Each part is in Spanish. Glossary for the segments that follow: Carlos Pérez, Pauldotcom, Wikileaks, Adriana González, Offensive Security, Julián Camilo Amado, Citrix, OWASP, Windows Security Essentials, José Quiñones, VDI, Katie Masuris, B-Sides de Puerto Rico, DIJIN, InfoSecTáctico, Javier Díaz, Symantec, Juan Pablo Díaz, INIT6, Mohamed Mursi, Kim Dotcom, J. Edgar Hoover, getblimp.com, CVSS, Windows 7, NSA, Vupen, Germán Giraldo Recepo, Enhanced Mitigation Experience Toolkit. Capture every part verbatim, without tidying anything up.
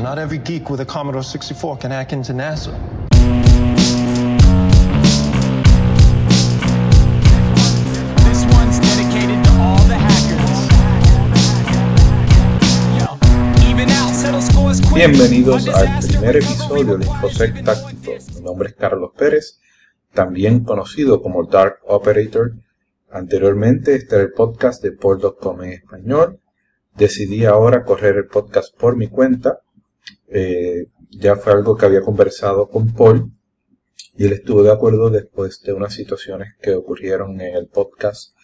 Not every geek with a Commodore sixty-four can hack into NASA. This one's dedicated to all the hackers. Even out, settle scores quick. Bienvenidos al primer episodio de InfoSecTáctico. Mi nombre es Carlos Pérez, también conocido como Dark Operator. Anteriormente este era el podcast de Pod punto com en español. Decidí ahora correr el podcast por mi cuenta. Eh, ya fue algo que había conversado con Paul y él estuvo de acuerdo después de unas situaciones que ocurrieron en el podcast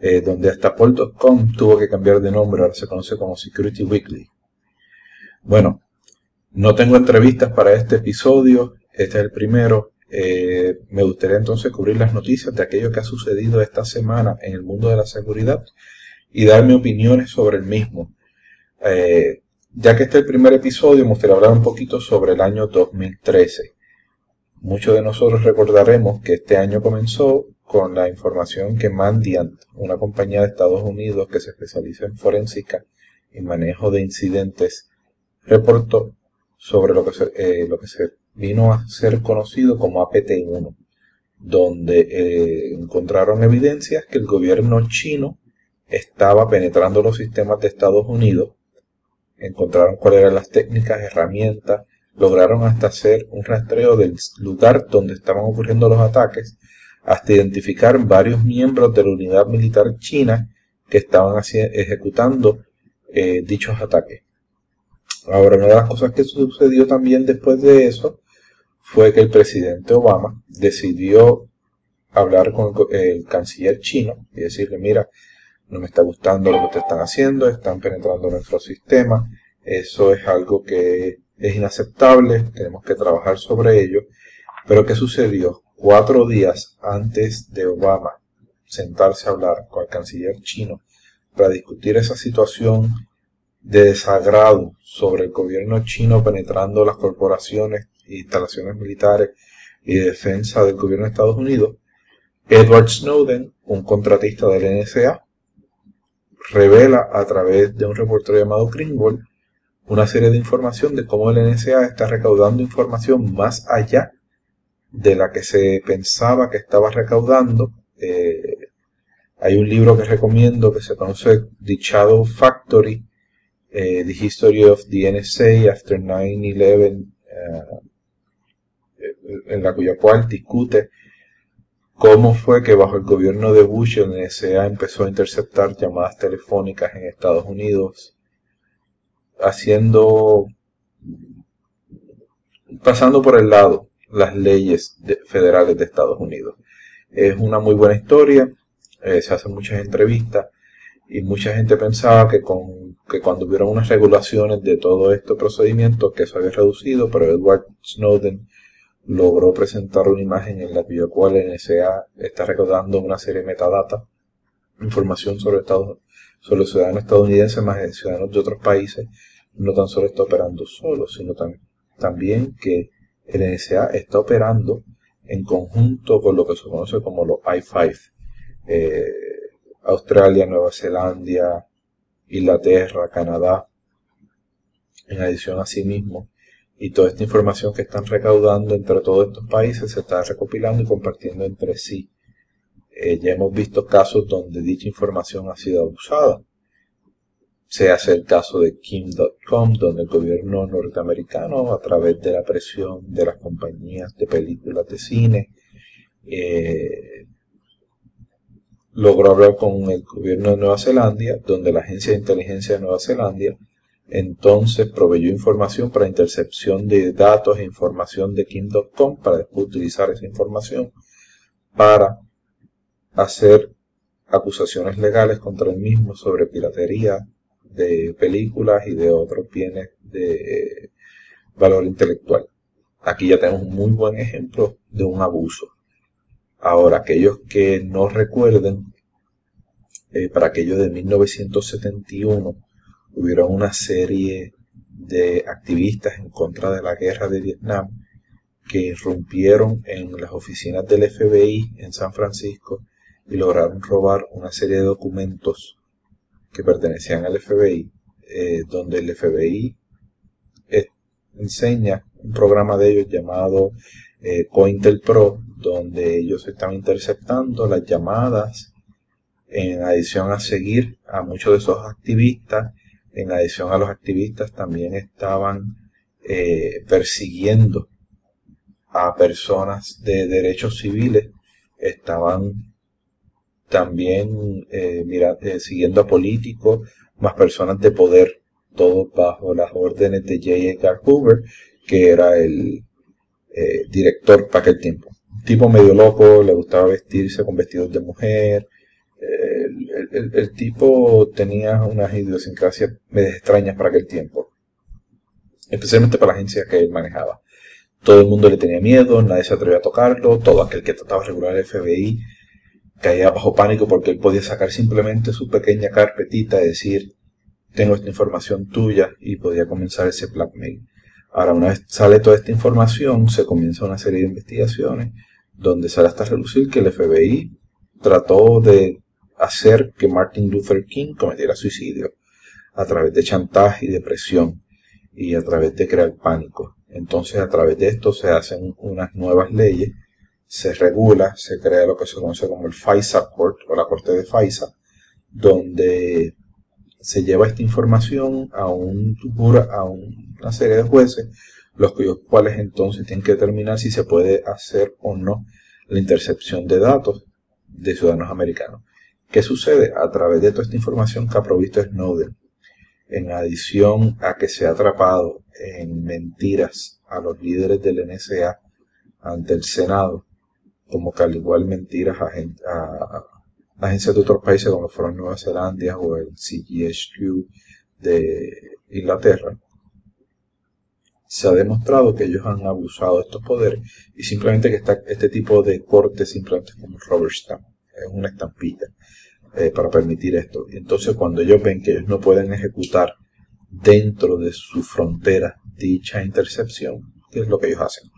eh, donde hasta Pauldotcom tuvo que cambiar de nombre, ahora se conoce como Security Weekly. Bueno, no tengo entrevistas para este episodio, este es el primero. Eh, me gustaría entonces cubrir las noticias de aquello que ha sucedido esta semana en el mundo de la seguridad y darme opiniones sobre el mismo. Eh, Ya que este es el primer episodio, me gustaría hablar un poquito sobre el año dos mil trece. Muchos de nosotros recordaremos que este año comenzó con la información que Mandiant, una compañía de Estados Unidos que se especializa en forensica y manejo de incidentes, reportó sobre lo que se, eh, lo que se vino a ser conocido como A P T uno, donde eh, encontraron evidencias que el gobierno chino estaba penetrando los sistemas de Estados Unidos. Encontraron cuáles eran las técnicas, herramientas, lograron hasta hacer un rastreo del lugar donde estaban ocurriendo los ataques, hasta identificar varios miembros de la unidad militar china que estaban ejecutando eh, dichos ataques. Ahora, una de las cosas que sucedió también después de eso fue que el presidente Obama decidió hablar con el, el canciller chino y decirle, mira, no me está gustando lo que te están haciendo, están penetrando nuestro sistema, eso es algo que es inaceptable, tenemos que trabajar sobre ello. Pero ¿qué sucedió? Cuatro días antes de Obama sentarse a hablar con el canciller chino para discutir esa situación de desagrado sobre el gobierno chino penetrando las corporaciones e instalaciones militares y de defensa del gobierno de Estados Unidos, Edward Snowden, un contratista del N S A, revela a través de un reportero llamado Greenwald una serie de información de cómo el N S A está recaudando información más allá de la que se pensaba que estaba recaudando. Eh, hay un libro que recomiendo que se conoce The Shadow Factory, eh, The History of the N S A After nine eleven, eh, en la cuya cual discute cómo fue que bajo el gobierno de Bush el N S A empezó a interceptar llamadas telefónicas en Estados Unidos, haciendo, pasando por el lado las leyes de, federales de Estados Unidos. Es una muy buena historia, eh, se hacen muchas entrevistas y mucha gente pensaba que, con, que cuando hubieron unas regulaciones de todo este procedimiento que se había reducido, pero Edward Snowden logró presentar una imagen en la cual el N S A está recaudando una serie de metadata, información sobre, Estados, sobre los ciudadanos estadounidenses más de ciudadanos de otros países. No tan solo está operando solo, sino tam- también que el N S A está operando en conjunto con lo que se conoce como los I cinco, eh, Australia, Nueva Zelanda, Inglaterra, Canadá, en adición a sí mismo. Y toda esta información que están recaudando entre todos estos países se está recopilando y compartiendo entre sí. Eh, ya hemos visto casos donde dicha información ha sido abusada. Se hace el caso de Kim Dotcom, donde el gobierno norteamericano, a través de la presión de las compañías de películas de cine, eh, logró hablar con el gobierno de Nueva Zelanda, donde la agencia de inteligencia de Nueva Zelanda entonces proveyó información para intercepción de datos e información de Kim punto com para después utilizar esa información para hacer acusaciones legales contra el mismo sobre piratería de películas y de otros bienes de valor intelectual. Aquí ya tenemos un muy buen ejemplo de un abuso. Ahora, aquellos que no recuerden, eh, para aquellos de mil novecientos setenta y uno, hubieron una serie de activistas en contra de la guerra de Vietnam que irrumpieron en las oficinas del F B I en San Francisco y lograron robar una serie de documentos que pertenecían al F B I, eh, donde el F B I eh, enseña un programa de ellos llamado eh, Pointer Pro, donde ellos están interceptando las llamadas, en adición a seguir a muchos de esos activistas. En adición a los activistas también estaban eh, persiguiendo a personas de derechos civiles, estaban también eh, mira, eh, siguiendo a políticos, más personas de poder, todos bajo las órdenes de J Edgar Hoover, que era el eh, director para aquel tiempo. Un tipo medio loco, le gustaba vestirse con vestidos de mujer. Eh, el, el, el tipo tenía unas idiosincrasias medio extrañas para aquel tiempo, especialmente para la agencia que él manejaba. Todo el mundo le tenía miedo, nadie se atrevía a tocarlo, todo aquel que trataba de regular el F B I caía bajo pánico porque él podía sacar simplemente su pequeña carpetita y decir, tengo esta información tuya, y podía comenzar ese blackmail. Ahora, una vez sale toda esta información, se comienza una serie de investigaciones donde sale hasta relucir que el F B I trató de hacer que Martin Luther King cometiera suicidio a través de chantaje y depresión y a través de crear pánico. Entonces, a través de esto se hacen unas nuevas leyes, se regula, se crea lo que se conoce como el FISA Court o la Corte de FISA, donde se lleva esta información a, un, a una serie de jueces, los cuales entonces tienen que determinar si se puede hacer o no la intercepción de datos de ciudadanos americanos. ¿Qué sucede? A través de toda esta información que ha provisto Snowden, en adición a que se ha atrapado en mentiras a los líderes del N S A ante el Senado, como que al igual mentiras a, a, a agencias de otros países como fueron Nueva Zelanda o el C G H Q de Inglaterra, se ha demostrado que ellos han abusado de estos poderes y simplemente que está, este tipo de corte simplemente es como un rubber stamp, es una estampilla eh, para permitir esto. Entonces, cuando ellos ven que ellos no pueden ejecutar dentro de su frontera dicha intercepción, ¿qué es lo que ellos hacen?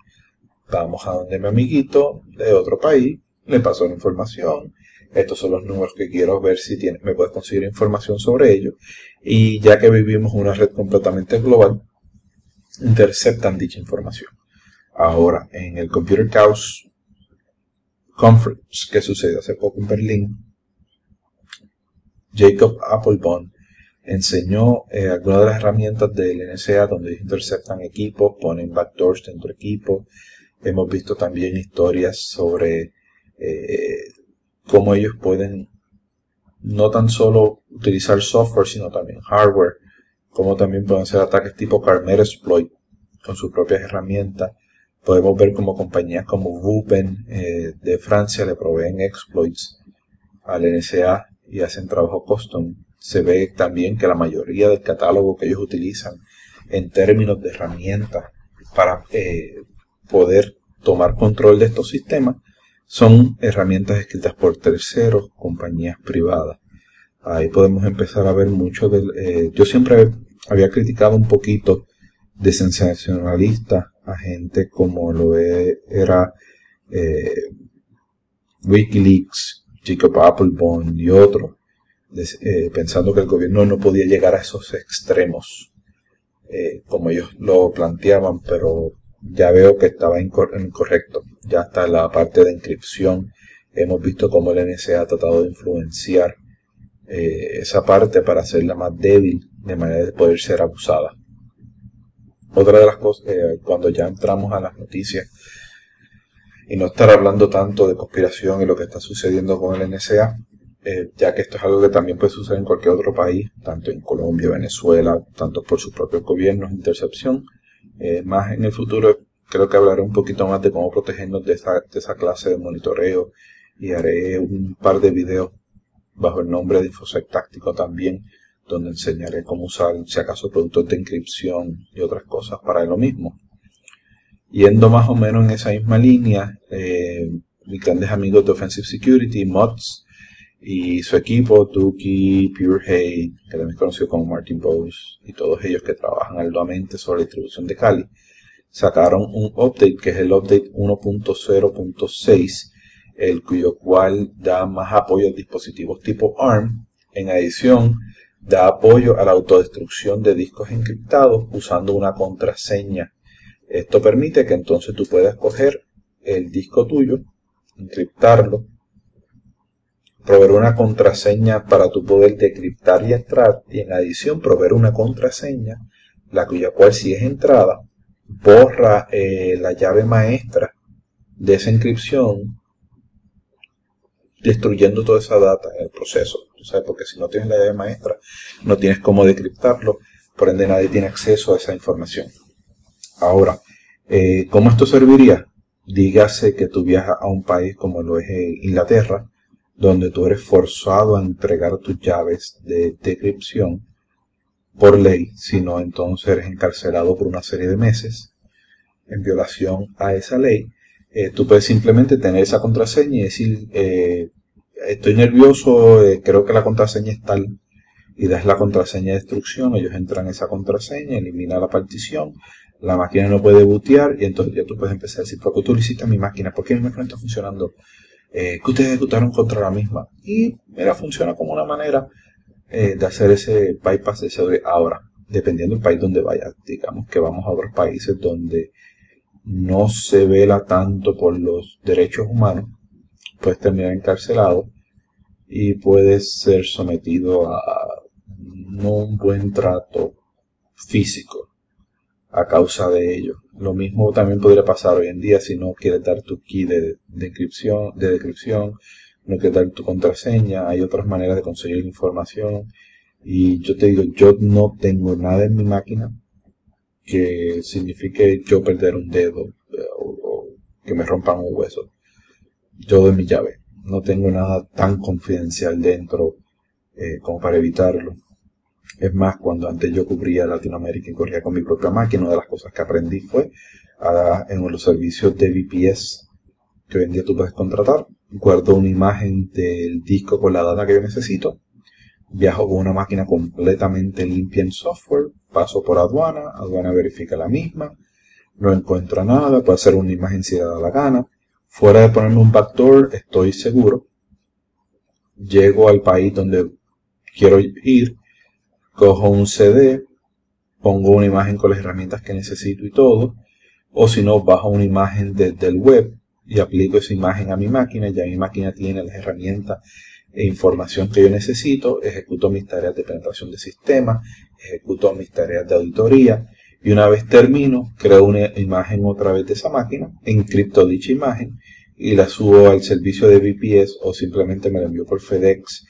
Vamos a donde mi amiguito de otro país, le paso la información, estos son los números que quiero ver si tiene, me puedes conseguir información sobre ellos, y ya que vivimos una red completamente global, interceptan dicha información. Ahora, en el Computer Chaos Conference que sucede hace poco en Berlín, Jacob Applebaum enseñó eh, algunas de las herramientas del N S A donde ellos interceptan equipos, ponen backdoors dentro de equipos. Hemos visto también historias sobre eh, cómo ellos pueden no tan solo utilizar software, sino también hardware, como también pueden hacer ataques tipo Metasploit con sus propias herramientas. Podemos ver como compañías como Vupen eh, de Francia le proveen exploits al N S A y hacen trabajo custom. Se ve también que la mayoría del catálogo que ellos utilizan en términos de herramientas para eh, poder tomar control de estos sistemas son herramientas escritas por terceros, compañías privadas. Ahí podemos empezar a ver mucho del... Eh, yo siempre había criticado un poquito de sensacionalista a gente como lo era eh, Wikileaks, Jacob Applebaum y otros, eh, pensando que el gobierno no podía llegar a esos extremos eh, como ellos lo planteaban, pero ya veo que estaba incorrecto. Ya hasta la parte de encripción hemos visto cómo el N S A ha tratado de influenciar eh, esa parte para hacerla más débil, de manera de poder ser abusada. Otra de las cosas, eh, cuando ya entramos a las noticias y no estar hablando tanto de conspiración y lo que está sucediendo con el N S A, eh, ya que esto es algo que también puede suceder en cualquier otro país, tanto en Colombia, Venezuela, tanto por sus propios gobiernos, intercepción. Eh, más en el futuro creo que hablaré un poquito más de cómo protegernos de esa, de esa clase de monitoreo, y haré un par de videos bajo el nombre de InfoSecTáctico también, donde enseñaré cómo usar, si acaso, productos de encripción y otras cosas para lo mismo. Yendo más o menos en esa misma línea, eh, mis grandes amigos de Offensive Security, Mods, y su equipo, Duki, Pure Hay, que también es conocido como Martin Bowes, y todos ellos que trabajan arduamente sobre la distribución de Kali, sacaron un update, que es el update uno punto cero punto seis, el cuyo cual da más apoyo a dispositivos tipo A R M. En adición, da apoyo a la autodestrucción de discos encriptados usando una contraseña. Esto permite que entonces tú puedas coger el disco tuyo, encriptarlo, proveer una contraseña para tu poder decriptar y entrar, y en adición proveer una contraseña, la cuya cual si es entrada, borra eh, la llave maestra de esa encripción, destruyendo toda esa data en el proceso. ¿Sabes? Porque si no tienes la llave maestra, no tienes cómo decriptarlo, por ende nadie tiene acceso a esa información. Ahora, eh, ¿cómo esto serviría? Dígase que tú viajas a un país como lo es Inglaterra, donde tú eres forzado a entregar tus llaves de decripción por ley, si no entonces eres encarcelado por una serie de meses en violación a esa ley. Eh, tú puedes simplemente tener esa contraseña y decir, eh, estoy nervioso, eh, creo que la contraseña es tal, y das la contraseña de destrucción, ellos entran esa contraseña, elimina la partición, la máquina no puede bootear, y entonces ya tú puedes empezar a decir, ¿por qué tú licitas mi máquina? ¿Por qué mi máquina está funcionando? Eh, que ustedes ejecutaron contra la misma. Y mira, funciona como una manera eh, de hacer ese bypass de C D I. Ahora, dependiendo del país donde vayas, digamos que vamos a otros países donde no se vela tanto por los derechos humanos, puedes terminar encarcelado y puedes ser sometido a no un buen trato físico a causa de ello. Lo mismo también podría pasar hoy en día si no quieres dar tu key de, de, encripción, de descripción, no quieres dar tu contraseña, hay otras maneras de conseguir información. Y yo te digo, yo no tengo nada en mi máquina que signifique yo perder un dedo o, o que me rompan un hueso. Yo doy mi llave, no tengo nada tan confidencial dentro eh, como para evitarlo. Es más, cuando antes yo cubría Latinoamérica y corría con mi propia máquina, una de las cosas que aprendí fue a, en los servicios de V P S que hoy en día tú puedes contratar. Guardo una imagen del disco con la data que yo necesito, viajo con una máquina completamente limpia en software, paso por aduana, aduana verifica la misma, no encuentra nada, puedo hacer una imagen si le da la gana. Fuera de ponerme un backdoor, estoy seguro. Llego al país donde quiero ir, cojo un C D, pongo una imagen con las herramientas que necesito y todo, o si no, bajo una imagen desde el web y aplico esa imagen a mi máquina, ya mi máquina tiene las herramientas e información que yo necesito, ejecuto mis tareas de penetración de sistema, ejecuto mis tareas de auditoría, y una vez termino, creo una imagen otra vez de esa máquina, encripto dicha imagen, y la subo al servicio de V P S, o simplemente me la envío por FedEx,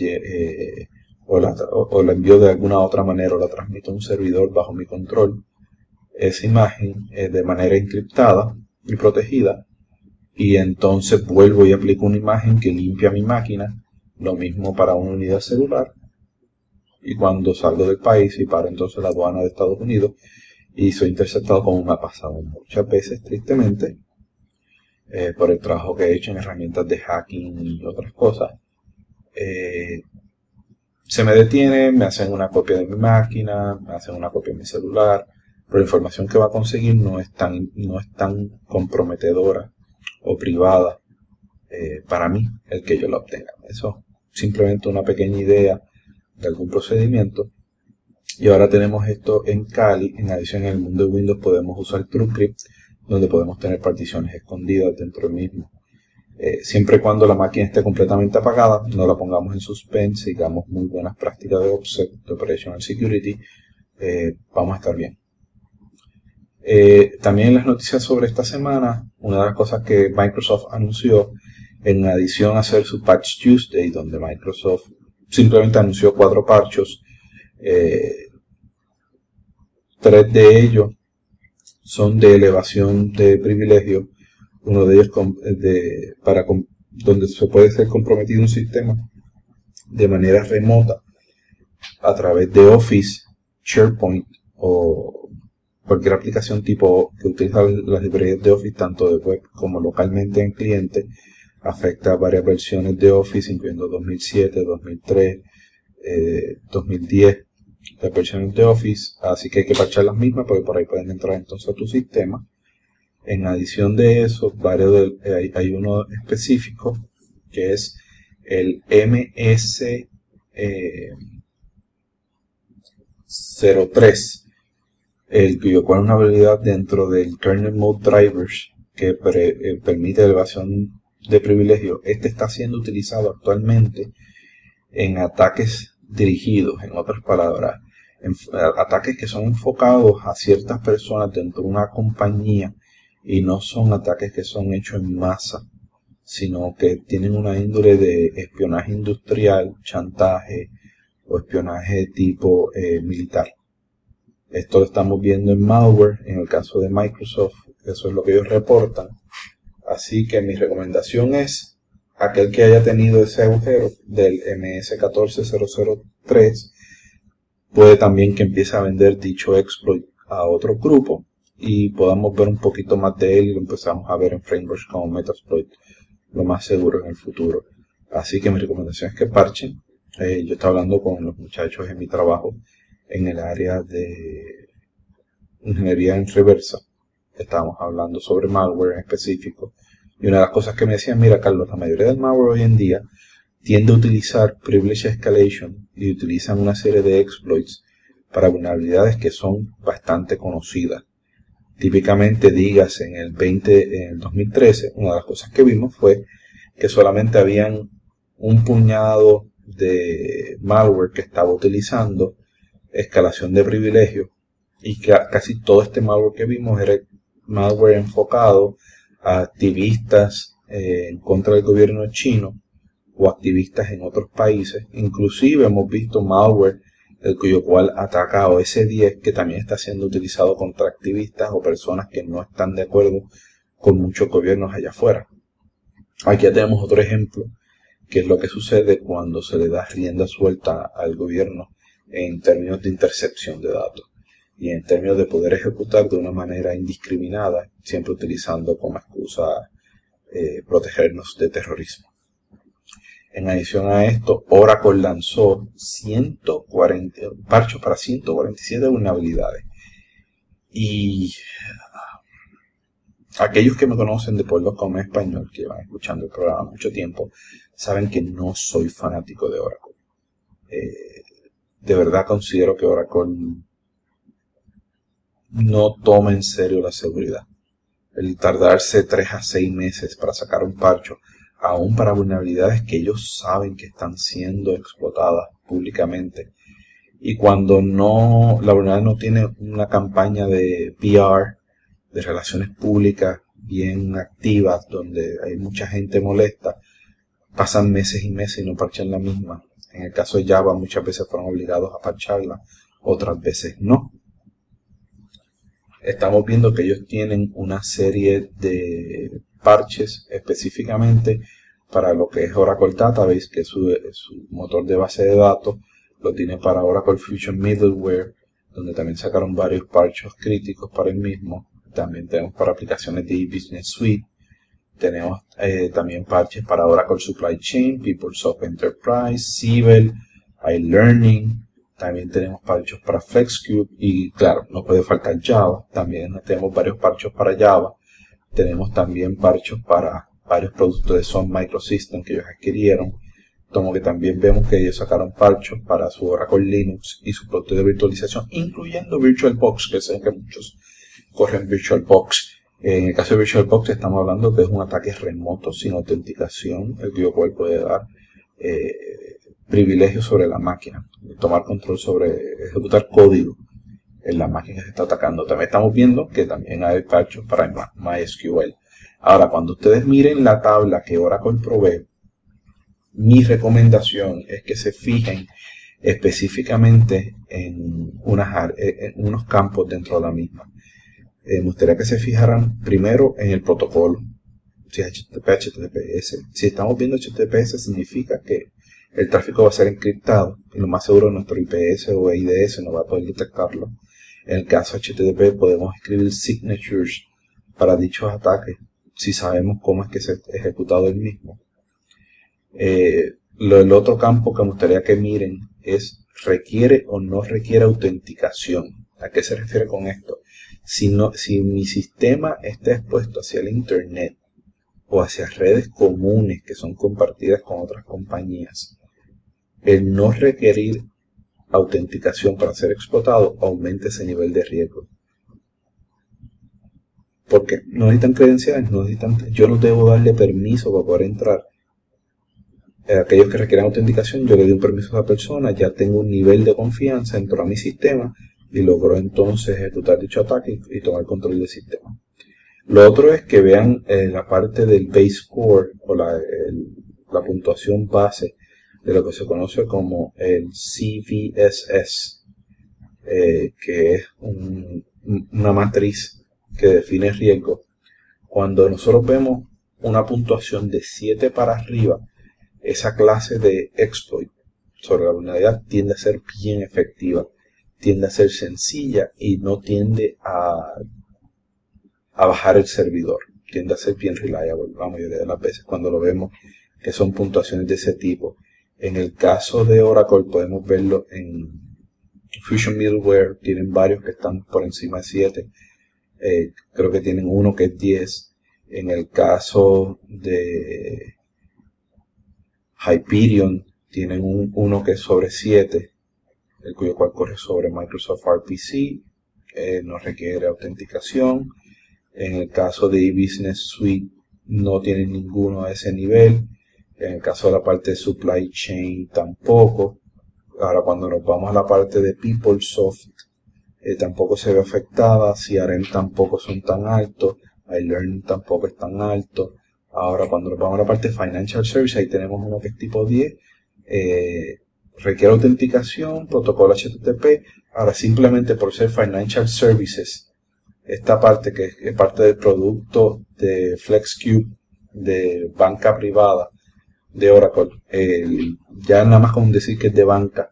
eh, O la, o la envío de alguna otra manera o la transmito a un servidor bajo mi control, esa imagen eh, de manera encriptada y protegida, y entonces vuelvo y aplico una imagen que limpia mi máquina, lo mismo para una unidad celular, y cuando salgo del país y paro entonces la aduana de Estados Unidos y soy interceptado, como me ha pasado muchas veces tristemente eh, por el trabajo que he hecho en herramientas de hacking y otras cosas, eh, se me detiene, me hacen una copia de mi máquina, me hacen una copia de mi celular, pero la información que va a conseguir no es tan, no es tan comprometedora o privada eh, para mí el que yo la obtenga. Eso es simplemente una pequeña idea de algún procedimiento. Y ahora tenemos esto en Kali. En adición, en el mundo de Windows podemos usar TrueCrypt, donde podemos tener particiones escondidas dentro del mismo. Eh, siempre y cuando la máquina esté completamente apagada, no la pongamos en suspense, sigamos muy buenas prácticas de offset, de operational security, eh, vamos a estar bien. Eh, también en las noticias sobre esta semana, una de las cosas que Microsoft anunció, en adición a hacer su Patch Tuesday, donde Microsoft simplemente anunció cuatro parchos, eh, tres de ellos son de elevación de privilegio. Uno de ellos de, para donde se puede ser comprometido un sistema de manera remota a través de Office, SharePoint o cualquier aplicación tipo que utiliza las librerías de Office, tanto de web como localmente en cliente. Afecta a varias versiones de Office, incluyendo dos mil siete, dos mil tres, eh, dos mil diez, las versiones de Office. Así que hay que parchar las mismas porque por ahí pueden entrar entonces a tu sistema. En adición de eso, varios de, hay, hay uno específico que es el M S, eh, cero punto tres, el cuyo cual es una habilidad dentro del kernel mode drivers que pre, eh, permite elevación de privilegio. Este está siendo utilizado actualmente en ataques dirigidos, en otras palabras, en ataques que son enfocados a ciertas personas dentro de una compañía y no son ataques que son hechos en masa, sino que tienen una índole de espionaje industrial, chantaje o espionaje tipo eh, militar. Esto lo estamos viendo en malware, en el caso de Microsoft, eso es lo que ellos reportan. Así que mi recomendación es, aquel que haya tenido ese agujero del M S uno cuatro cero cero tres, puede también que empiece a vender dicho exploit a otro grupo y podamos ver un poquito más de él y lo empezamos a ver en frameworks como Metasploit, lo más seguro en el futuro. Así que mi recomendación es que parchen. Eh, yo estaba hablando con los muchachos en mi trabajo en el área de ingeniería en reversa. Estábamos hablando sobre malware en específico. Y una de las cosas que me decían, mira Carlos, la mayoría del malware hoy en día tiende a utilizar privilege escalation y utilizan una serie de exploits para vulnerabilidades que son bastante conocidas. Típicamente, digas, en el, veinte, en el dos mil trece, una de las cosas que vimos fue que solamente habían un puñado de malware que estaba utilizando escalación de privilegios y que casi todo este malware que vimos era malware enfocado a activistas eh, en contra del gobierno chino o activistas en otros países. Inclusive hemos visto malware el cuyo cual ataca a O S diez, que también está siendo utilizado contra activistas o personas que no están de acuerdo con muchos gobiernos allá afuera. Aquí ya tenemos otro ejemplo, que es lo que sucede cuando se le da rienda suelta al gobierno en términos de intercepción de datos y en términos de poder ejecutar de una manera indiscriminada, siempre utilizando como excusa eh, protegernos de terrorismo. En adición a esto, Oracle lanzó ciento cuarenta parches para ciento cuarenta y siete vulnerabilidades. Y aquellos que me conocen de Pod punto com en español, que van escuchando el programa mucho tiempo, saben que no soy fanático de Oracle. Eh, de verdad considero que Oracle no toma en serio la seguridad. El tardarse tres a seis meses para sacar un parche, aún para vulnerabilidades que ellos saben que están siendo explotadas públicamente. Y cuando no, la vulnerabilidad no tiene una campaña de P R, de relaciones públicas bien activas, donde hay mucha gente molesta, pasan meses y meses y no parchan la misma. En el caso de Java muchas veces fueron obligados a parcharla, otras veces no. Estamos viendo que ellos tienen una serie de parches específicamente para lo que es Oracle Database, que es su, su motor de base de datos, lo tiene para Oracle Fusion Middleware, donde también sacaron varios parches críticos para el mismo. También tenemos para aplicaciones de Business Suite, tenemos eh, también parches para Oracle Supply Chain, PeopleSoft Enterprise, Siebel, iLearning. También tenemos parches para FlexCube y claro, no puede faltar Java. También tenemos varios parches para Java. Tenemos también parches para varios productos de Sun Microsystems que ellos adquirieron. Como que también vemos que ellos sacaron parches para su Oracle Linux y su producto de virtualización, incluyendo VirtualBox, que sé que muchos corren VirtualBox. En el caso de VirtualBox estamos hablando que es un ataque remoto sin autenticación, el que cual puede dar eh, privilegios sobre la máquina, tomar control sobre, ejecutar código en la máquina que se está atacando. También estamos viendo que también hay parches para MySQL. Ahora, cuando ustedes miren la tabla que Oracle provee, mi recomendación es que se fijen específicamente en, unas, en unos campos dentro de la misma. Eh, me gustaría que se fijaran primero en el protocolo, si es H T T P, H T T P S. Si estamos viendo H T T P S, significa que el tráfico va a ser encriptado y lo más seguro nuestro I P S o I D S no va a poder detectarlo. En el caso de H T T P podemos escribir signatures para dichos ataques si sabemos cómo es que se ha ejecutado el mismo. Eh, lo, el otro campo que me gustaría que miren es requiere o no requiere autenticación. ¿A qué se refiere con esto? Si, no, si mi sistema está expuesto hacia el internet o hacia redes comunes que son compartidas con otras compañías, el no requerir autenticación para ser explotado, aumenta ese nivel de riesgo. Porque no necesitan credenciales, no necesitan, yo no debo darle permiso para poder entrar. Aquellos que requieran autenticación, yo le doy un permiso a esa persona, ya tengo un nivel de confianza, entró a mi sistema y logró entonces ejecutar dicho ataque y, y tomar control del sistema. Lo otro es que vean eh, la parte del base score o la, el, la puntuación base de lo que se conoce como el C V S S, eh, que es un, una matriz que define riesgo. Cuando nosotros vemos una puntuación de siete para arriba, esa clase de exploit sobre la vulnerabilidad tiende a ser bien efectiva, tiende a ser sencilla y no tiende a, a bajar el servidor, tiende a ser bien reliable la mayoría de las veces cuando lo vemos que son puntuaciones de ese tipo. En el caso de Oracle podemos verlo en Fusion Middleware, tienen varios que están por encima de siete. Eh, creo que tienen uno que es diez. En el caso de Hyperion tienen un, uno que es sobre siete, el cuyo cual corre sobre Microsoft R P C, eh, no requiere autenticación. En el caso de eBusiness Suite no tienen ninguno a ese nivel. En el caso de la parte de Supply Chain tampoco. Ahora cuando nos vamos a la parte de PeopleSoft, Eh, tampoco se ve afectada, C R M tampoco son tan altos, iLearn tampoco es tan alto. Ahora cuando nos vamos a la parte de Financial Service, ahí tenemos uno que es tipo diez, eh, requiere autenticación, protocolo H T T P, ahora simplemente por ser Financial Services, esta parte que es parte del producto de FlexCube de banca privada de Oracle, eh, ya nada más con decir que es de banca,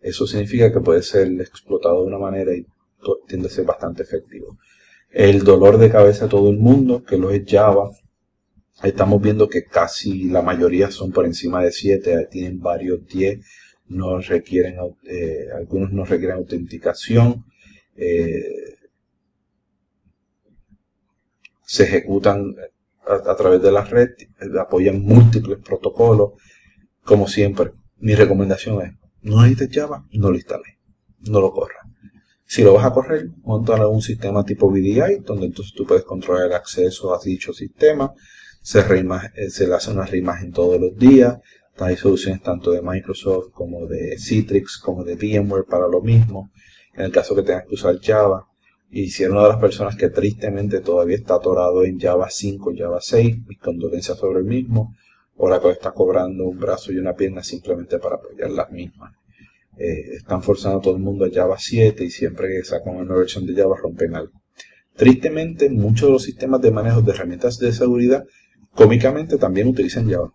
eso significa que puede ser explotado de una manera y tiende a ser bastante efectivo. El dolor de cabeza de todo el mundo, que lo es Java, estamos viendo que casi la mayoría son por encima de siete, tienen varios diez, no requieren, eh, algunos no requieren autenticación, eh, se ejecutan a, a través de la red, apoyan múltiples protocolos. Como siempre, mi recomendación es: no necesitas Java, no lo instales, no lo corras. Si lo vas a correr, montalo en un sistema tipo V D I, donde entonces tú puedes controlar el acceso a dicho sistema, se, se le hace una reimagen todos los días. Hay soluciones tanto de Microsoft como de Citrix, como de VMware para lo mismo, en el caso que tengas que usar Java. Y si eres una de las personas que tristemente todavía está atorado en Java cinco, Java seis, mis condolencias sobre el mismo. Oracle está cobrando un brazo y una pierna simplemente para apoyar las mismas. Eh, están forzando a todo el mundo a Java siete y siempre que sacan una versión de Java rompen algo. Tristemente, muchos de los sistemas de manejo de herramientas de seguridad, cómicamente, también utilizan Java.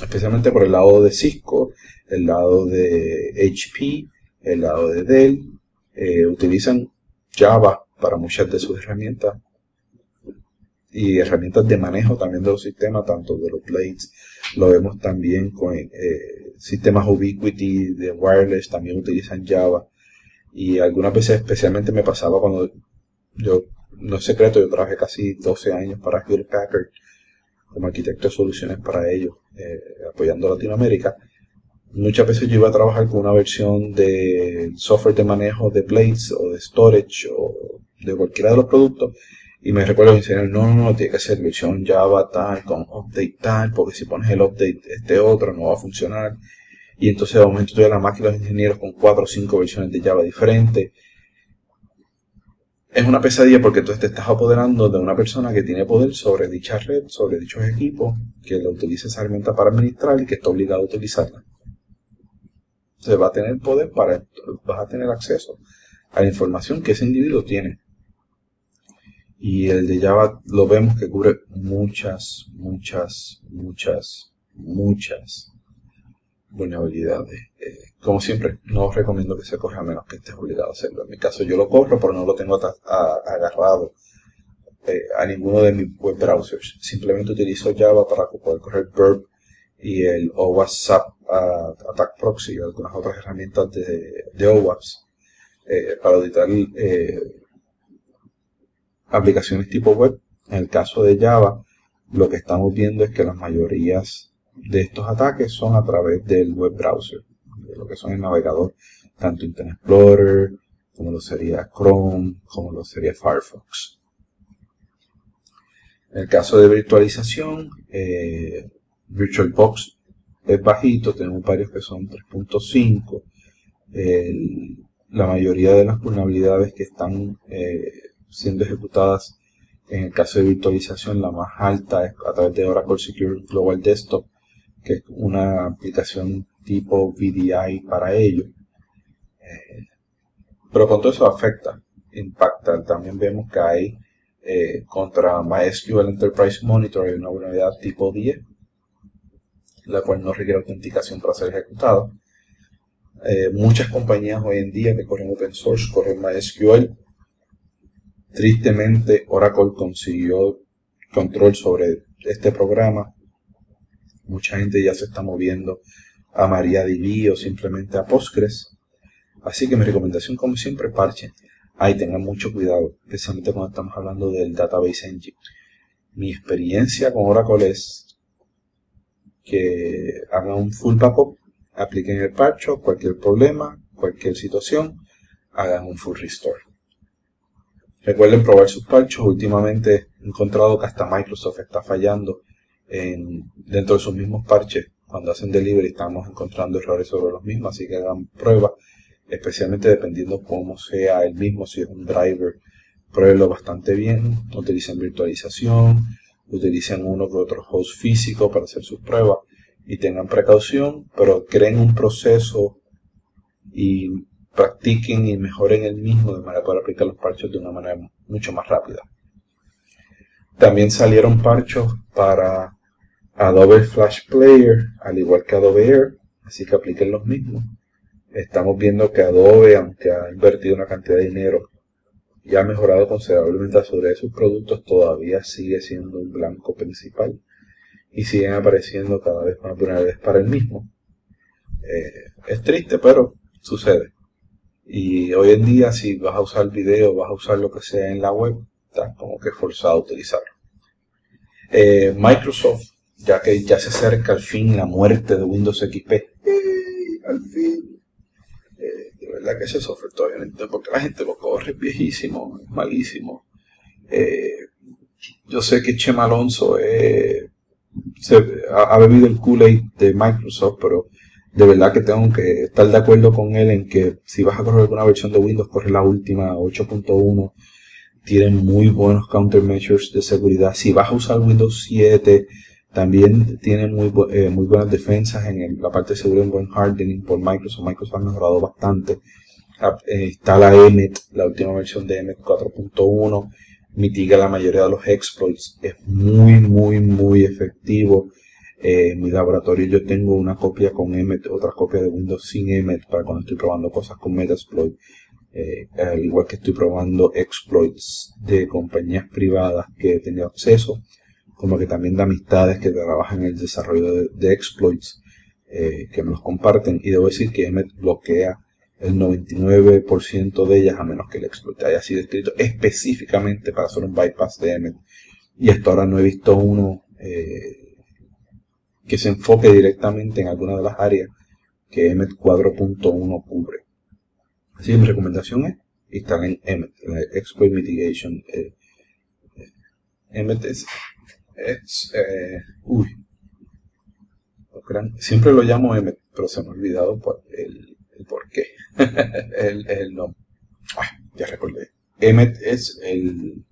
Especialmente por el lado de Cisco, el lado de H P, el lado de Dell. Eh, utilizan Java para muchas de sus herramientas. Y herramientas de manejo también de los sistemas, tanto de los blades, lo vemos también con eh, sistemas Ubiquiti de wireless, también utilizan Java. Y algunas veces especialmente me pasaba cuando yo, no es secreto, yo trabajé casi doce años para Hewlett Packard como arquitecto de soluciones para ellos, eh, apoyando Latinoamérica. Muchas veces yo iba a trabajar con una versión de software de manejo de blades o de storage o de cualquiera de los productos. Y me recuerdo que me no, no, no, tiene que ser versión Java tal, con update tal, porque si pones el update este otro no va a funcionar. Y entonces de momento estoy en la máquina de los ingenieros con cuatro o cinco versiones de Java diferentes. Es una pesadilla porque entonces te estás apoderando de una persona que tiene poder sobre dicha red, sobre dichos equipos, que la utiliza esa herramienta para administrar y que está obligado a utilizarla. Entonces va a tener poder para, vas a tener acceso a la información que ese individuo tiene. Y el de Java lo vemos que cubre muchas, muchas, muchas, muchas vulnerabilidades. Eh, como siempre, no os recomiendo que se corra a menos que estés obligado a hacerlo. En mi caso yo lo corro, pero no lo tengo a, a, agarrado eh, a ninguno de mis web browsers. Simplemente utilizo Java para poder correr Burp y el OWASP uh, Attack Proxy y algunas otras herramientas de, de OWASP eh, para auditar eh, aplicaciones tipo web. En el caso de Java, lo que estamos viendo es que las mayorías de estos ataques son a través del web browser, de lo que son el navegador, tanto Internet Explorer, como lo sería Chrome, como lo sería Firefox. En el caso de virtualización, eh, VirtualBox es bajito, tenemos varios que son tres punto cinco. Eh, la mayoría de las vulnerabilidades que están eh, siendo ejecutadas en el caso de virtualización, la más alta es a través de Oracle Secure Global Desktop, que es una aplicación tipo V D I para ello. Eh, pero con todo eso afecta, impacta. También vemos que hay eh, contra MySQL Enterprise Monitor hay una vulnerabilidad tipo diez, la cual no requiere autenticación para ser ejecutada. Eh, muchas compañías hoy en día que corren open source corren MySQL. Tristemente, Oracle consiguió control sobre este programa. Mucha gente ya se está moviendo a MariaDB o simplemente a Postgres. Así que mi recomendación, como siempre, parchen. Ahí tengan mucho cuidado, especialmente cuando estamos hablando del Database Engine. Mi experiencia con Oracle es que hagan un full backup, apliquen el patch, cualquier problema, cualquier situación, hagan un full restore. Recuerden probar sus parchos. Últimamente he encontrado que hasta Microsoft está fallando en, dentro de sus mismos parches. Cuando hacen delivery estamos encontrando errores sobre los mismos, así que hagan pruebas, especialmente dependiendo cómo sea el mismo. Si es un driver, pruébenlo bastante bien, utilicen virtualización, utilicen uno que otro host físico para hacer sus pruebas y tengan precaución, pero creen un proceso y practiquen y mejoren el mismo de manera para aplicar los parches de una manera mucho más rápida. También salieron parches para Adobe Flash Player, al igual que Adobe Air, así que apliquen los mismos. Estamos viendo que Adobe, aunque ha invertido una cantidad de dinero y ha mejorado considerablemente la seguridad de sus productos, todavía sigue siendo un blanco principal y siguen apareciendo cada vez más vulnerabilidades para el mismo. Eh, es triste, pero sucede. Y hoy en día, si vas a usar video, vas a usar lo que sea en la web, estás como que forzado a utilizarlo. Eh, Microsoft, ya que ya se acerca al fin la muerte de Windows X P. ¡Yay! Al fin. Eh, de verdad que ese software todavía no entiendo porque la gente lo corre, es viejísimo, es malísimo. Eh, yo sé que Chema Alonso eh, se, ha, ha bebido el Kool-Aid de Microsoft, pero de verdad que tengo que estar de acuerdo con él en que si vas a correr alguna versión de Windows, corre la última, ocho punto uno. Tienen muy buenos countermeasures de seguridad. Si vas a usar Windows siete, también tienen muy, eh, muy buenas defensas en el, la parte de seguridad en buen hardening por Microsoft. Microsoft ha mejorado bastante. Está la E M E T, la última versión de E M E T cuatro punto uno. Mitiga la mayoría de los exploits. Es muy, muy, muy efectivo. Eh, en mi laboratorio yo tengo una copia con E M E T, otra copia de Windows sin E M E T para cuando estoy probando cosas con Metasploit, eh, al igual que estoy probando exploits de compañías privadas que he tenido acceso, como que también de amistades que trabajan en el desarrollo de, de exploits, eh, que me los comparten, y debo decir que E M E T bloquea el noventa y nueve por ciento de ellas a menos que el exploit haya sido escrito específicamente para hacer un bypass de E M E T, y hasta ahora no he visto uno eh, que se enfoque directamente en alguna de las áreas que E M E T cuatro punto uno cubre. Así que mi recomendación es instalen E M E T, Exploit Mitigation. Eh, eh, E M E T es... es eh, uy. Siempre lo llamo E M E T, pero se me ha olvidado por el, el porqué. el, el nombre. Ah, ya recordé. E M E T es el...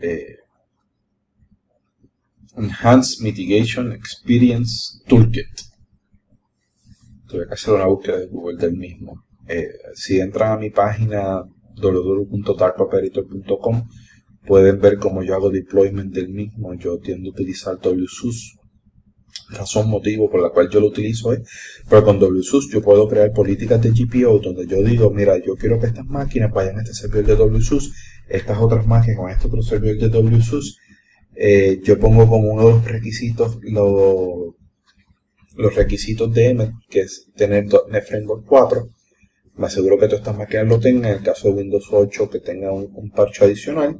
Eh, Enhanced Mitigation Experience Toolkit. Tuve que hacer una búsqueda de Google del mismo. Eh, si entran a mi página w w w punto dark operator punto com pueden ver cómo yo hago deployment del mismo. Yo tiendo a utilizar W S U S. Razón, motivo por la cual yo lo utilizo es, pero con W S U S yo puedo crear políticas de G P O donde yo digo, mira, yo quiero que estas máquinas vayan a este servidor de W S U S, estas otras máquinas van a este otro servidor de W S U S. Eh, yo pongo como uno de los requisitos lo, los requisitos de E M E T, que es tener .NET Framework cuatro. Me aseguro que todas estas máquinas lo tengan. En el caso de Windows ocho, que tenga un, un parche adicional.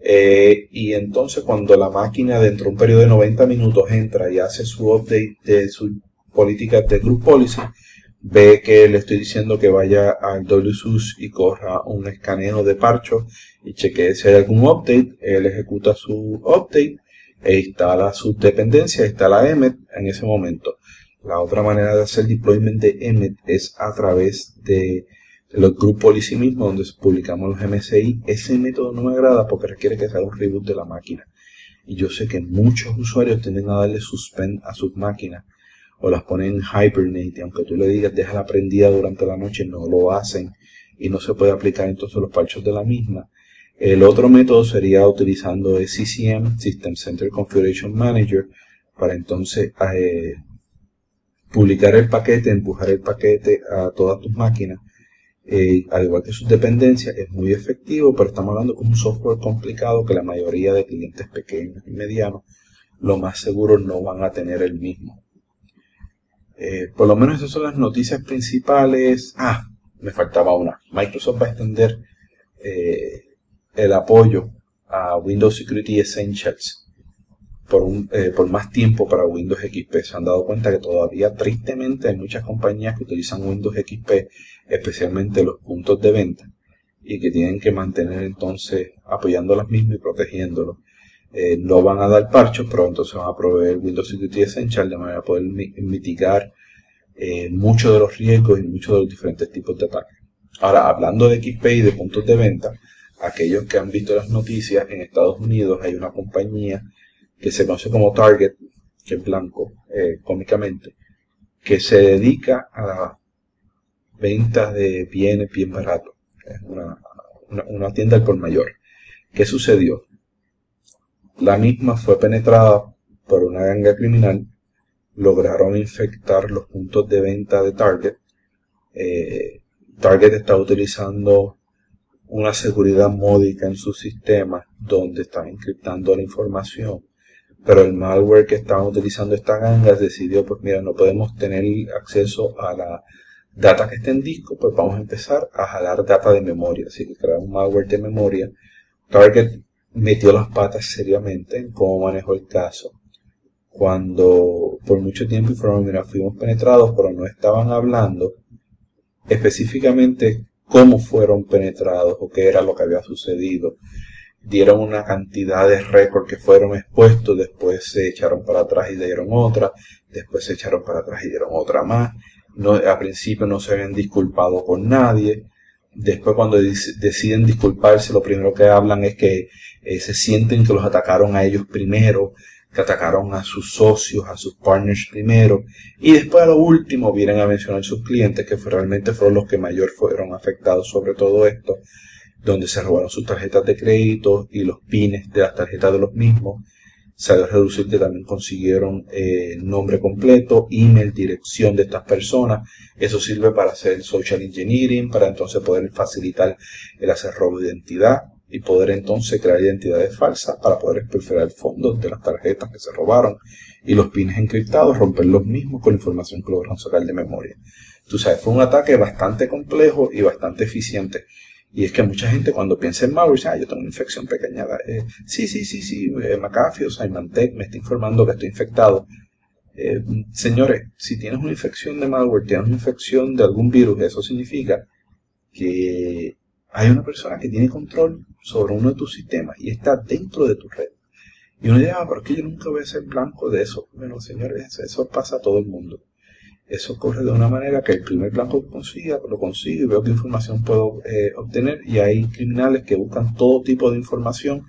Eh, y entonces cuando la máquina dentro de un periodo de noventa minutos entra y hace su update de su política de group policy, ve que le estoy diciendo que vaya al W S U S y corra un escaneo de parcho y chequee si hay algún update. Él ejecuta su update e instala sus dependencias, instala E M E T en ese momento. La otra manera de hacer deployment de E M E T es a través de los group policy mismo, donde publicamos los M C I. Ese método no me agrada porque requiere que se haga un reboot de la máquina. Y yo sé que muchos usuarios tienden a darle suspend a sus máquinas o las ponen en hibernate, aunque tú le digas déjala prendida durante la noche, no lo hacen y no se puede aplicar entonces los parchos de la misma. El otro método sería utilizando S C C M, System Center Configuration Manager, para entonces eh, publicar el paquete, empujar el paquete a todas tus máquinas, eh, al igual que sus dependencias. Es muy efectivo, pero estamos hablando con un software complicado que la mayoría de clientes pequeños y medianos, lo más seguro, no van a tener el mismo. Eh, por lo menos esas son las noticias principales. Ah, me faltaba una. Microsoft va a extender eh, el apoyo a Windows Security Essentials por, un, eh, por más tiempo para Windows X P. Se han dado cuenta que todavía, tristemente, hay muchas compañías que utilizan Windows X P, especialmente los puntos de venta, y que tienen que mantener entonces apoyando las mismas y protegiéndolos. Eh, no van a dar parchos, pero entonces van a proveer Windows Security Essentials de manera a poder mi mitigar eh, muchos de los riesgos y muchos de los diferentes tipos de ataques. Ahora, hablando de X P y de puntos de venta, aquellos que han visto las noticias, en Estados Unidos hay una compañía que se conoce como Target, que es blanco, eh, cómicamente, que se dedica a la venta de bienes bien baratos. Es una, una, una tienda al por mayor. ¿Qué sucedió? La misma fue penetrada por una ganga criminal, lograron infectar los puntos de venta de Target. Eh, Target está utilizando una seguridad módica en su sistema donde están encriptando la información, pero el malware que estaban utilizando esta ganga decidió, pues mira, no podemos tener acceso a la data que está en disco, pues vamos a empezar a jalar data de memoria, así que crearon malware de memoria. Target metió las patas seriamente en cómo manejó el caso. Cuando por mucho tiempo informaron, mira, fuimos penetrados, pero no estaban hablando específicamente cómo fueron penetrados o qué era lo que había sucedido. Dieron una cantidad de récords que fueron expuestos, después se echaron para atrás y dieron otra, después se echaron para atrás y dieron otra más. No, al principio no se habían disculpado con nadie. Después, cuando deciden disculparse, lo primero que hablan es que eh, se sienten que los atacaron a ellos primero, que atacaron a sus socios, a sus partners primero, y después a lo último vienen a mencionar sus clientes, que fue, realmente fueron los que mayor fueron afectados sobre todo esto, donde se robaron sus tarjetas de crédito y los pines de las tarjetas de los mismos. Salió reducir que también consiguieron eh, nombre completo, email, dirección de estas personas. Eso sirve para hacer social engineering, para entonces poder facilitar el hacer robo de identidad y poder entonces crear identidades falsas para poder perforar fondos de las tarjetas que se robaron y los pines encriptados, romper los mismos con la información que lograron sacar de memoria. Tú sabes, fue un ataque bastante complejo y bastante eficiente. Y es que mucha gente cuando piensa en malware dice, ah, yo tengo una infección pequeña. Eh, sí, sí, sí, sí, eh, McAfee o Symantec me está informando que estoy infectado. Eh, señores, si tienes una infección de malware, tienes una infección de algún virus, eso significa que hay una persona que tiene control sobre uno de tus sistemas y está dentro de tu red. Y uno dice, ah, ¿por qué yo nunca voy a ser blanco de eso? Bueno, señores, eso pasa a todo el mundo. Eso corre de una manera que el primer blanco que consiga, lo consigo y veo qué información puedo eh, obtener. Y hay criminales que buscan todo tipo de información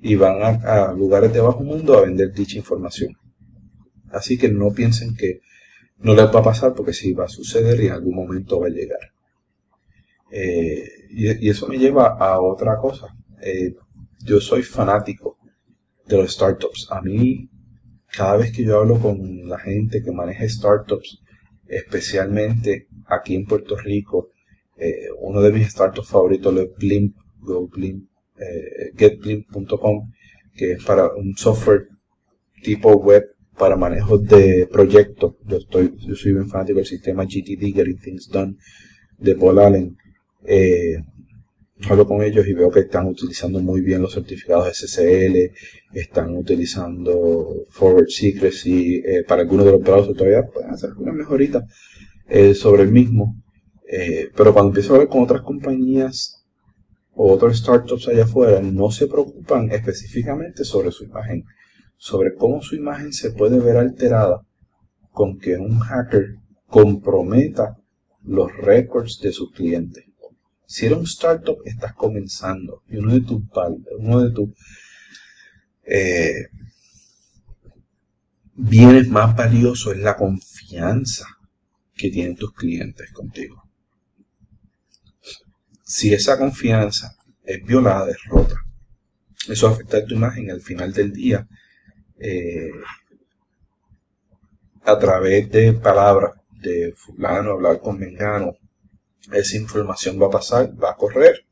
y van a, a lugares de bajo mundo a vender dicha información. Así que no piensen que no les va a pasar, porque sí va a suceder y en algún momento va a llegar. Eh, y, y eso me lleva a otra cosa. Eh, yo soy fanático de los startups. A mí, cada vez que yo hablo con la gente que maneja startups, especialmente aquí en Puerto Rico, eh, uno de mis startups favoritos es Blimp, GoBlimp, eh, get blimp punto com, que es para un software tipo web para manejo de proyectos. Yo estoy, yo soy bien fanático del sistema G T D, Getting Things Done, de Paul Allen. Eh, hablo con ellos y veo que están utilizando muy bien los certificados S S L, están utilizando Forward Secrecy, eh, para algunos de los browsers todavía pueden hacer algunas mejoritas, eh, sobre el mismo. Eh, pero cuando empiezo a hablar con otras compañías o otros startups allá afuera, no se preocupan específicamente sobre su imagen, sobre cómo su imagen se puede ver alterada con que un hacker comprometa los récords de sus clientes. Si eres un startup, estás comenzando y uno de tus uno de tus eh, bienes más valiosos es la confianza que tienen tus clientes contigo. Si esa confianza es violada, es rota, eso va a afectar tu imagen al final del día eh, a través de palabras de fulano, hablar con mengano. Esa información va a pasar, va a correr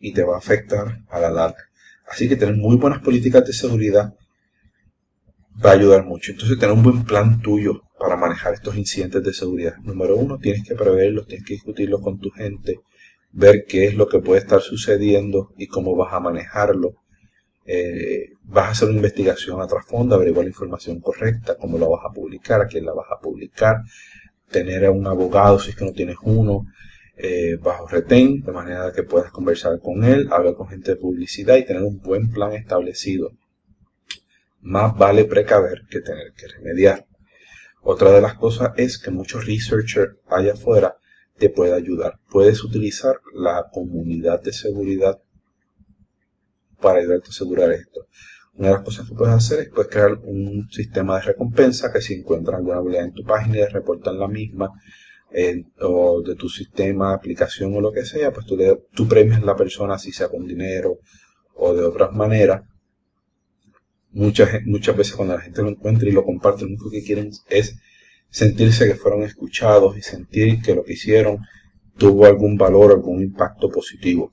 y te va a afectar a la larga. Así que tener muy buenas políticas de seguridad va a ayudar mucho. Entonces, tener un buen plan tuyo para manejar estos incidentes de seguridad. Número uno, tienes que preverlos, tienes que discutirlos con tu gente, ver qué es lo que puede estar sucediendo y cómo vas a manejarlo. Eh, vas a hacer una investigación a trasfondo, averiguar la información correcta, cómo la vas a publicar, a quién la vas a publicar, tener a un abogado si es que no tienes uno, eh, bajo retén, de manera que puedas conversar con él, hablar con gente de publicidad y tener un buen plan establecido. Más vale precaver que tener que remediar. Otra de las cosas es que muchos researchers allá afuera te pueden ayudar. Puedes utilizar la comunidad de seguridad para ayudarte a asegurar esto. Una de las cosas que puedes hacer es puedes crear un sistema de recompensa que si encuentran alguna vulnerabilidad en tu página y reportan la misma, eh, o de tu sistema, aplicación o lo que sea, pues tú, le, tú premias a la persona, si sea con dinero o de otras maneras. Muchas, muchas veces cuando la gente lo encuentra y lo comparte, lo único que quieren es sentirse que fueron escuchados y sentir que lo que hicieron tuvo algún valor, algún impacto positivo.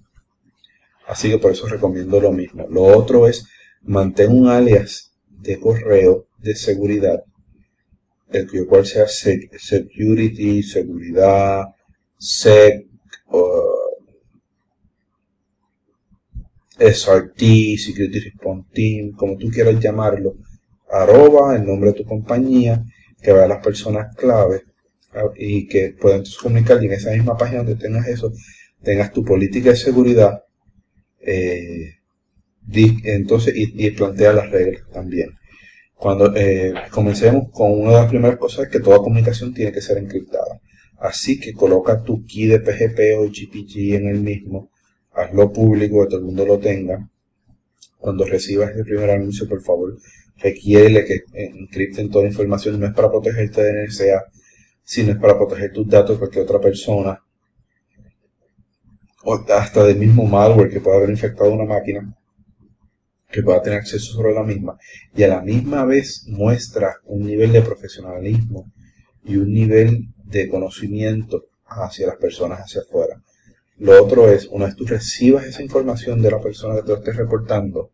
Así que por eso recomiendo lo mismo. Lo otro es mantén un alias de correo de seguridad, el cual sea sec, security, seguridad, sec, S R T, Security Response Team, como tú quieras llamarlo, arroba, el nombre de tu compañía, que vea a las personas clave y que puedan comunicar, y en esa misma página donde tengas eso, tengas tu política de seguridad, eh, entonces y, y plantea las reglas también. Cuando eh, comencemos con una de las primeras cosas es que toda comunicación tiene que ser encriptada. Así que coloca tu key de P G P o G P G en el mismo. Hazlo público, que todo el mundo lo tenga. Cuando recibas el primer anuncio, por favor, requiere que encripten toda la información. No es para protegerte de N S A, sino es para proteger tus datos de cualquier otra persona. O hasta del mismo malware que pueda haber infectado una máquina, que pueda tener acceso sobre la misma. Y a la misma vez muestra un nivel de profesionalismo y un nivel de conocimiento hacia las personas hacia afuera. Lo otro es, una vez tú recibas esa información de la persona que te lo estés reportando,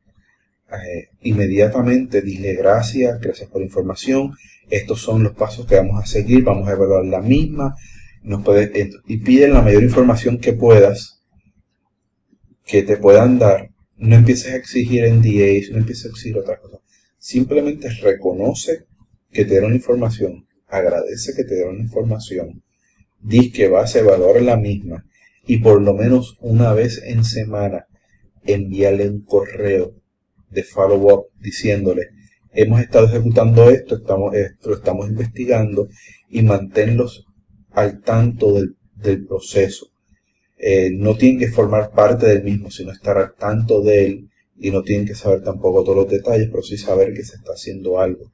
eh, inmediatamente dile gracias, gracias por la información, estos son los pasos que vamos a seguir, vamos a evaluar la misma, nos puedes, eh, y piden la mayor información que puedas, que te puedan dar. No empieces a exigir N D As, no empieces a exigir otras cosas. Simplemente reconoce que te dieron información, agradece que te dieron información, di que vas a evaluar la misma, y por lo menos una vez en semana envíale un correo de follow-up diciéndole hemos estado ejecutando esto, estamos, esto, lo estamos investigando, y manténlos al tanto del, del proceso. Eh, no tienen que formar parte del mismo, sino estar al tanto de él, y no tienen que saber tampoco todos los detalles, pero sí saber que se está haciendo algo.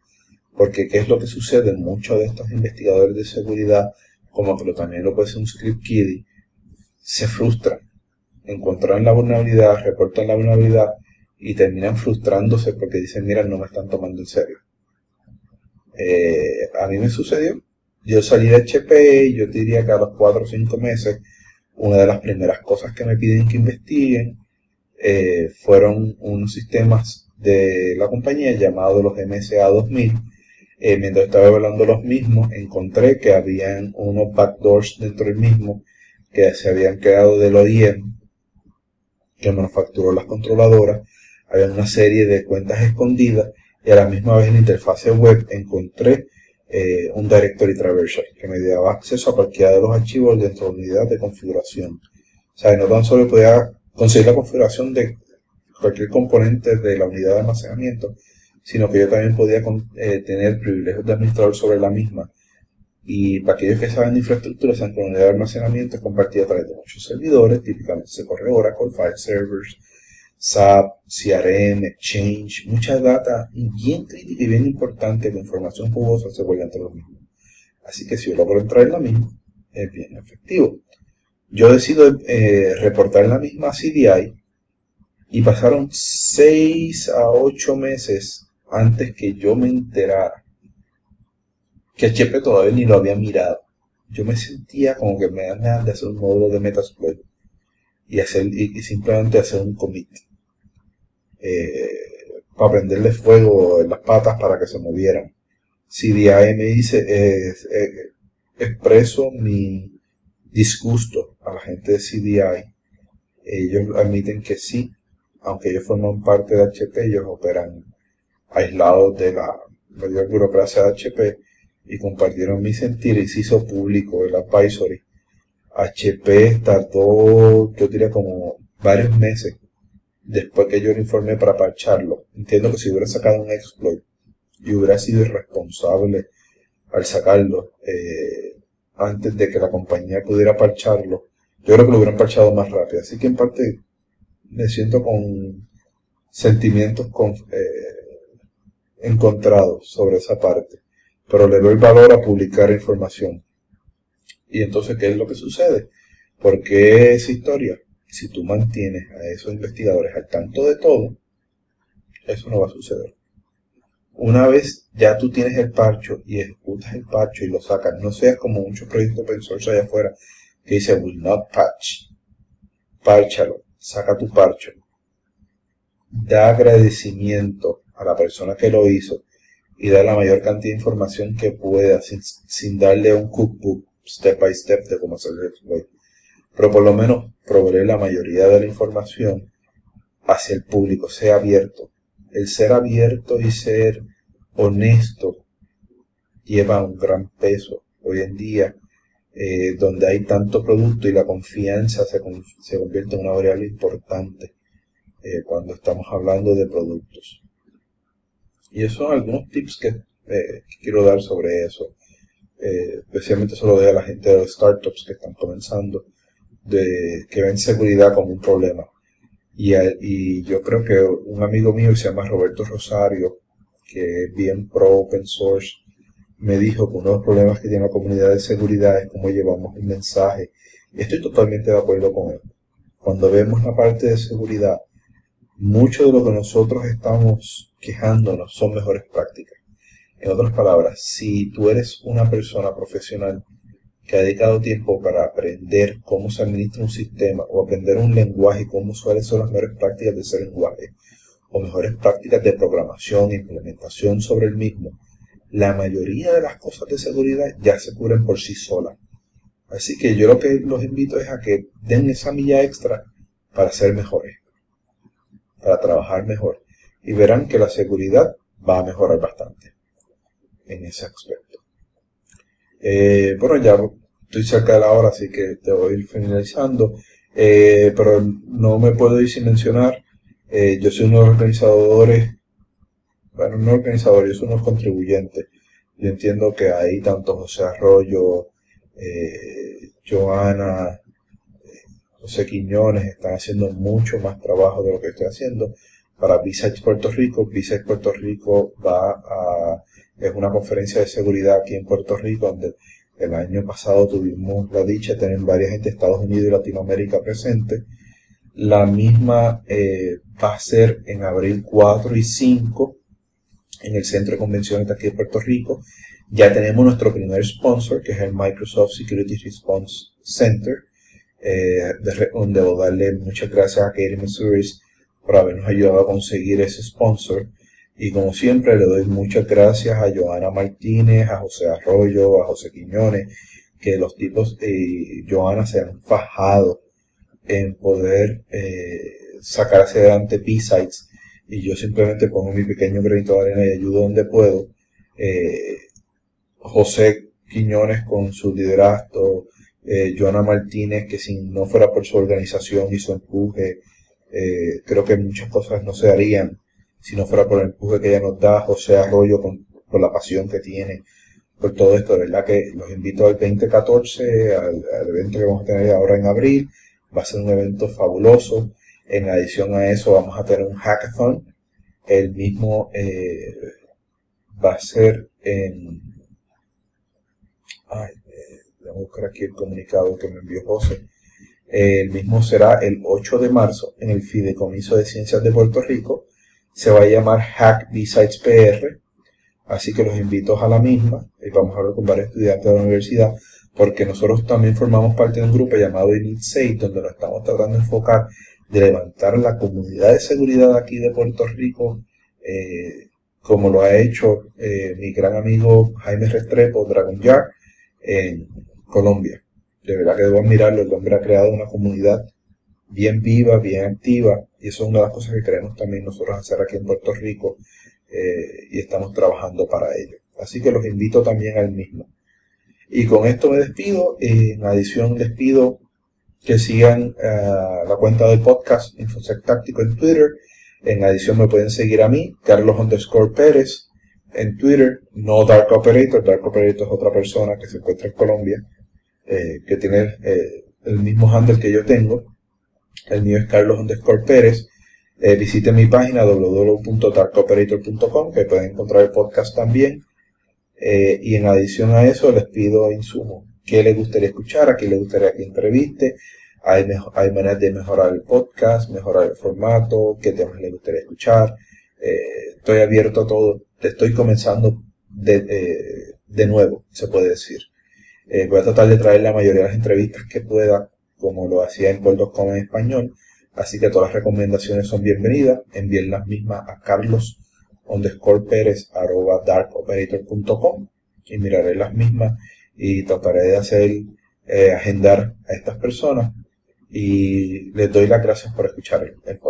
Porque ¿qué es lo que sucede? Muchos de estos investigadores de seguridad, como pero también lo puede ser un script kiddie, se frustran, encontraron la vulnerabilidad, reportan la vulnerabilidad y terminan frustrándose porque dicen, mira, no me están tomando en serio. Eh, a mí me sucedió, yo salí de H P, yo diría que a los cuatro o cinco meses, una de las primeras cosas que me piden que investiguen eh, fueron unos sistemas de la compañía llamados los M S A dos mil. Eh, mientras estaba evaluando los mismos, encontré que habían unos backdoors dentro del mismo, que se habían creado del O I M, que manufacturó las controladoras, había una serie de cuentas escondidas, y a la misma vez en la interfase web encontré eh, un Directory Traversal que me daba acceso a cualquiera de los archivos dentro de la unidad de configuración. O sea, no tan solo podía conseguir la configuración de cualquier componente de la unidad de almacenamiento, sino que yo también podía eh, tener privilegios de administrador sobre la misma. Y para aquellos que saben de infraestructura, esa unidad de almacenamiento es compartida a través de muchos servidores, típicamente se corre Oracle, File Servers, SAP, C R M, Exchange, mucha data bien crítica y bien importante con información jugosa se vuelve entre los mismos. Así que si yo logro entrar en la misma, es bien efectivo. Yo decido eh, reportar en la misma C D I y pasaron seis a ocho meses antes que yo me enterara que el chepe todavía ni lo había mirado. Yo me sentía como que me dan de hacer un módulo de Metasploit y, hacer, y, y simplemente hacer un commit. Eh, para prenderle fuego en las patas para que se movieran. C D I me dice, eh, eh, expreso mi disgusto a la gente de C D I. Ellos admiten que sí, aunque ellos forman parte de H P, ellos operan aislados de la mayor burocracia de H P y compartieron mi sentir y se hizo público el advisory. H P tardó, yo diría, como varios meses después que yo le informé para parcharlo. Entiendo que si hubiera sacado un exploit y hubiera sido irresponsable al sacarlo, eh, antes de que la compañía pudiera parcharlo, yo creo que lo hubieran parchado más rápido. Así que en parte me siento con sentimientos con, eh, encontrados sobre esa parte, pero le doy valor a publicar información. Y entonces, ¿qué es lo que sucede? ¿Por qué esa historia? Si tú mantienes a esos investigadores al tanto de todo, eso no va a suceder. Una vez ya tú tienes el parcho y ejecutas el parcho y lo sacas, no seas como muchos proyectos open source allá afuera que dice will not patch. Párchalo, saca tu parcho. Da agradecimiento a la persona que lo hizo y da la mayor cantidad de información que pueda sin, sin darle un cookbook step by step de cómo hacer el exploit. Pero por lo menos proveer la mayoría de la información hacia el público, sea abierto. El ser abierto y ser honesto lleva un gran peso hoy en día, eh, donde hay tanto producto y la confianza se, se convierte en una variable importante eh, cuando estamos hablando de productos. Y esos son algunos tips que, eh, que quiero dar sobre eso. Eh, especialmente se lo doy a la gente de los startups que están comenzando, de, que ven seguridad como un problema. Y, y yo creo que un amigo mío que se llama Roberto Rosario, que es bien pro open source, me dijo que uno de los problemas que tiene la comunidad de seguridad es cómo llevamos el mensaje. Y estoy totalmente de acuerdo con él. Cuando vemos la parte de seguridad, mucho de lo que nosotros estamos quejándonos son mejores prácticas. En otras palabras, si tú eres una persona profesional que ha dedicado tiempo para aprender cómo se administra un sistema o aprender un lenguaje, cómo suelen ser las mejores prácticas de ese lenguaje o mejores prácticas de programación e implementación sobre el mismo, la mayoría de las cosas de seguridad ya se cubren por sí solas. Así que yo lo que los invito es a que den esa milla extra para ser mejores, para trabajar mejor, y verán que la seguridad va a mejorar bastante en ese aspecto. Eh, bueno, ya estoy cerca de la hora, así que te voy a ir finalizando, eh, pero no me puedo ir sin mencionar, eh, yo soy uno de los organizadores, bueno, no organizador, yo soy uno de los contribuyentes. Yo entiendo que ahí tanto José Arroyo, eh, Johanna, José Quiñones están haciendo mucho más trabajo de lo que estoy haciendo para Visage Puerto Rico. Visage Puerto Rico va a... es una conferencia de seguridad aquí en Puerto Rico, donde el año pasado tuvimos la dicha de tener varias gente de Estados Unidos y Latinoamérica presente. La misma eh, va a ser en abril cuatro y cinco en el Centro de Convenciones de aquí de Puerto Rico. Ya tenemos nuestro primer sponsor, que es el Microsoft Security Response Center, eh, de, donde voy a darle muchas gracias a Katie Masuris por habernos ayudado a conseguir ese sponsor. Y como siempre le doy muchas gracias a Johanna Martínez, a José Arroyo, a José Quiñones, que los tipos y eh, Johanna se han fajado en poder eh, sacar hacia adelante P-Sites, y yo simplemente pongo mi pequeño granito de arena y ayudo donde puedo. Eh, José Quiñones con su liderazgo, eh, Johanna Martínez, que si no fuera por su organización y su empuje, eh, creo que muchas cosas no se harían si no fuera por el empuje que ella nos da, José Arroyo con, por la pasión que tiene, por todo esto, ¿verdad? Que los invito al veinte catorce, al, al evento que vamos a tener ahora en abril, va a ser un evento fabuloso. En adición a eso vamos a tener un hackathon, el mismo eh, va a ser en... Ay, eh, voy a buscar aquí el comunicado que me envió José. Eh, el mismo será el ocho de marzo en el Fideicomiso de Ciencias de Puerto Rico. Se va a llamar Hack B-Sides P R. Así que los invito a la misma. Y vamos a hablar con varios estudiantes de la universidad, porque nosotros también formamos parte de un grupo llamado INIT seis, donde nos estamos tratando de enfocar de levantar la comunidad de seguridad aquí de Puerto Rico, eh, como lo ha hecho eh, mi gran amigo Jaime Restrepo, Dragon Jack, en Colombia. De verdad que debo admirarlo, el hombre ha creado una comunidad bien viva, bien activa, y eso es una de las cosas que queremos también nosotros hacer aquí en Puerto Rico, eh, y estamos trabajando para ello. Así que los invito también al mismo. Y con esto me despido, en adición les pido que sigan uh, la cuenta del podcast InfoSecTáctico en Twitter, en adición me pueden seguir a mí, Carlos underscore Pérez, en Twitter, no Dark Operator. Dark Operator es otra persona que se encuentra en Colombia, eh, que tiene eh, el mismo handle que yo tengo. El mío es Carlos underscore Pérez. Eh, visiten mi página doble u doble u doble u punto dark operator punto com, que pueden encontrar el podcast también. Eh, y en adición a eso les pido insumo. ¿Qué les gustaría escuchar? ¿A quién les gustaría que entreviste? Hay, hay maneras de mejorar el podcast, mejorar el formato, qué temas les gustaría escuchar. Eh, estoy abierto a todo. Estoy comenzando de, eh, de nuevo, se puede decir. Eh, voy a tratar de traer la mayoría de las entrevistas que pueda, como lo hacía en Pod punto com en español. Así que todas las recomendaciones son bienvenidas. Envíen las mismas a carlos underscore perez arroba dark operator punto com y miraré las mismas y trataré de hacer eh, agendar a estas personas. Y les doy las gracias por escuchar el, el